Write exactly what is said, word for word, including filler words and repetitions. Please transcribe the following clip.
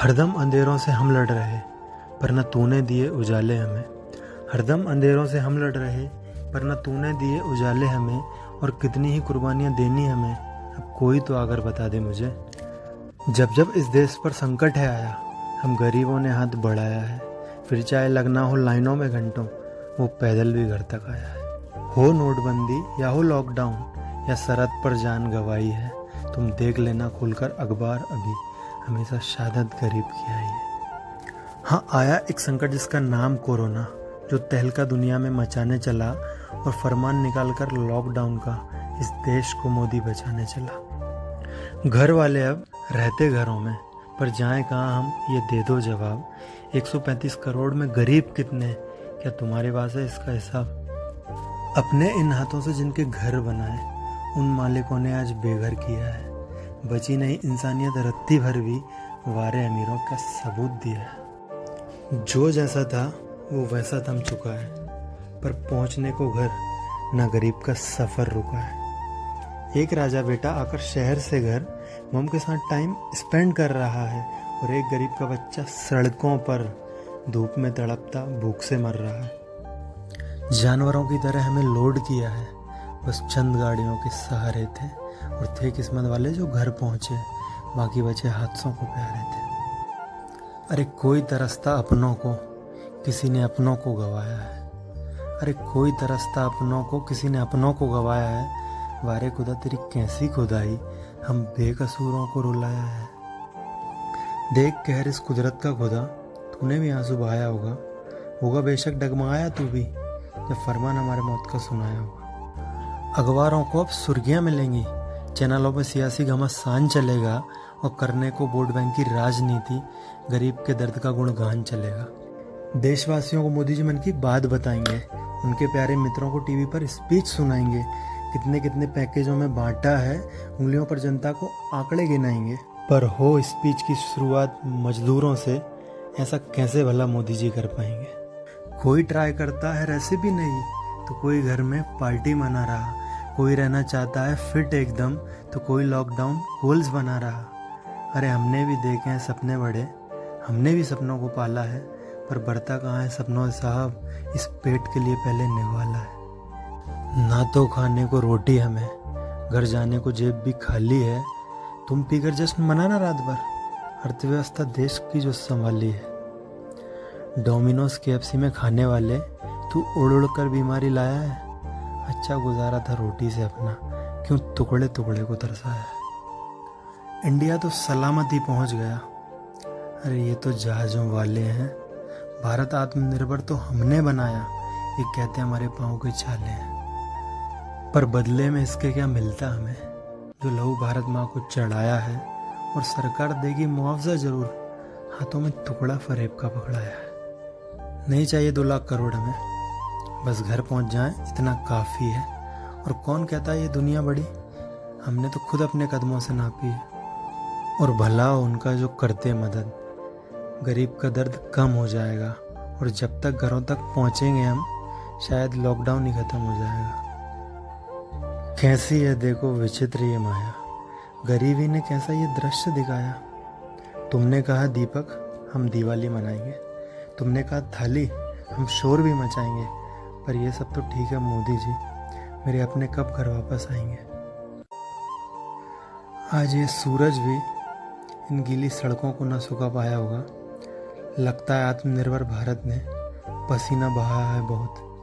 हरदम अंधेरों से हम लड़ रहे पर न तूने दिए उजाले हमें। हरदम अंधेरों से हम लड़ रहे पर न तूने दिए उजाले हमें, और कितनी ही कुर्बानियाँ देनी हमें, अब कोई तो आकर बता दे मुझे। जब जब इस देश पर संकट है आया, हम गरीबों ने हाथ बढ़ाया है, फिर चाहे लगना हो लाइनों में घंटों, वो पैदल भी घर तक आया है। हो नोटबंदी या हो लॉकडाउन या सरहद पर जान गंवाई है, तुम देख लेना खोलकर अखबार, अभी हमेशा शहादत गरीब की आई है। हाँ, आया एक संकट जिसका नाम कोरोना, जो तहलका दुनिया में मचाने चला, और फरमान निकालकर लॉकडाउन का इस देश को मोदी बचाने चला। घर वाले अब रहते घरों में, पर जाएं कहाँ हम, ये दे दो जवाब। एक सौ पैंतीस करोड़ में गरीब कितने, क्या तुम्हारे पास है इसका हिसाब? अपने इन हाथों से जिनके घर बनाए, उन मालिकों ने आज बेघर किया है। बची नहीं इंसानियत रत्ती भर भी, वारे अमीरों का सबूत दिया है। जो जैसा था वो वैसा थम चुका है, पर पहुंचने को घर ना गरीब का सफ़र रुका है। एक राजा बेटा आकर शहर से घर मम के साथ टाइम स्पेंड कर रहा है, और एक गरीब का बच्चा सड़कों पर धूप में तड़पता भूख से मर रहा है। जानवरों की तरह हमें लोड किया है, बस चंद गाड़ियों के सहारे थे, और थे किस्मत वाले जो घर पहुंचे, बाकी बचे हादसों को प्यारे थे। अरे कोई तरसता अपनों को, किसी ने अपनों को गंवाया है। अरे कोई तरसता अपनों को, किसी ने अपनों को गंवाया है। वारे खुदा तेरी कैसी खुदाई, हम बेकसूरों को रुलाया है। देख कहर इस कुदरत का खुदा, तूने भी आंसू बहाया होगा होगा बेशक डगमगाया तू भी, जब फरमान हमारे मौत का सुनाया होगा। अखबारों को अब सुर्खियाँ मिलेंगी, चैनलों पर सियासी घमासान चलेगा, और करने को वोट बैंक की राजनीति, गरीब के दर्द का गुणगान चलेगा। देशवासियों को मोदी जी मन की बात बताएंगे, उनके प्यारे मित्रों को टीवी पर स्पीच सुनाएंगे, कितने कितने पैकेजों में बांटा है, उंगलियों पर जनता को आंकड़े गिनाएंगे। पर हो स्पीच की शुरुआत मजदूरों से, ऐसा कैसे भला मोदी जी कर पाएंगे? कोई ट्राई करता है रेसिपी नहीं, तो कोई घर में पार्टी मना रहा, कोई रहना चाहता है फिट एकदम, तो कोई लॉकडाउन गोल्स बना रहा। अरे हमने भी देखे हैं सपने बड़े, हमने भी सपनों को पाला है, पर बढ़ता कहाँ है सपनों साहब, इस पेट के लिए पहले निवाला है। ना तो खाने को रोटी हमें, घर जाने को जेब भी खाली है, तुम पीकर जश्न मनाना रात भर, अर्थव्यवस्था देश की जो संभाली है। डोमिनोज के एफ सी में खाने वाले, तू उड़ उड़ कर बीमारी लाया है, अच्छा गुजारा था रोटी से अपना, क्यों टुकड़े टुकड़े को तरसाया है। इंडिया तो सलामत ही पहुँच गया, अरे ये तो जहाज़ों वाले हैं। भारत आत्मनिर्भर तो हमने बनाया, ये कहते हमारे पाँव के छाले हैं, पर बदले में इसके क्या मिलता हमें, जो लहू भारत माँ को चढ़ाया है। और सरकार देगी मुआवजा जरूर, हाथों में टुकड़ा फरेब का पकड़ाया है। नहीं चाहिए दो लाख करोड़ हमें, बस घर पहुँच जाएं इतना काफ़ी है। और कौन कहता है ये दुनिया बड़ी, हमने तो खुद अपने कदमों से नापी है। और भला उनका जो करते मदद, गरीब का दर्द कम हो जाएगा, और जब तक घरों तक पहुँचेंगे हम, शायद लॉकडाउन ही ख़त्म हो जाएगा। कैसी है देखो विचित्र ये माया, गरीबी ने कैसा ये दृश्य दिखाया। तुमने कहा दीपक हम दिवाली मनाएंगे, तुमने कहा थाली हम शोर भी मचाएंगे, पर ये सब तो ठीक है मोदी जी, मेरे अपने कब घर वापस आएंगे? आज ये सूरज भी इन गीली सड़कों को न सुखा पाया होगा। लगता है आत्मनिर्भर भारत ने पसीना बहाया है बहुत,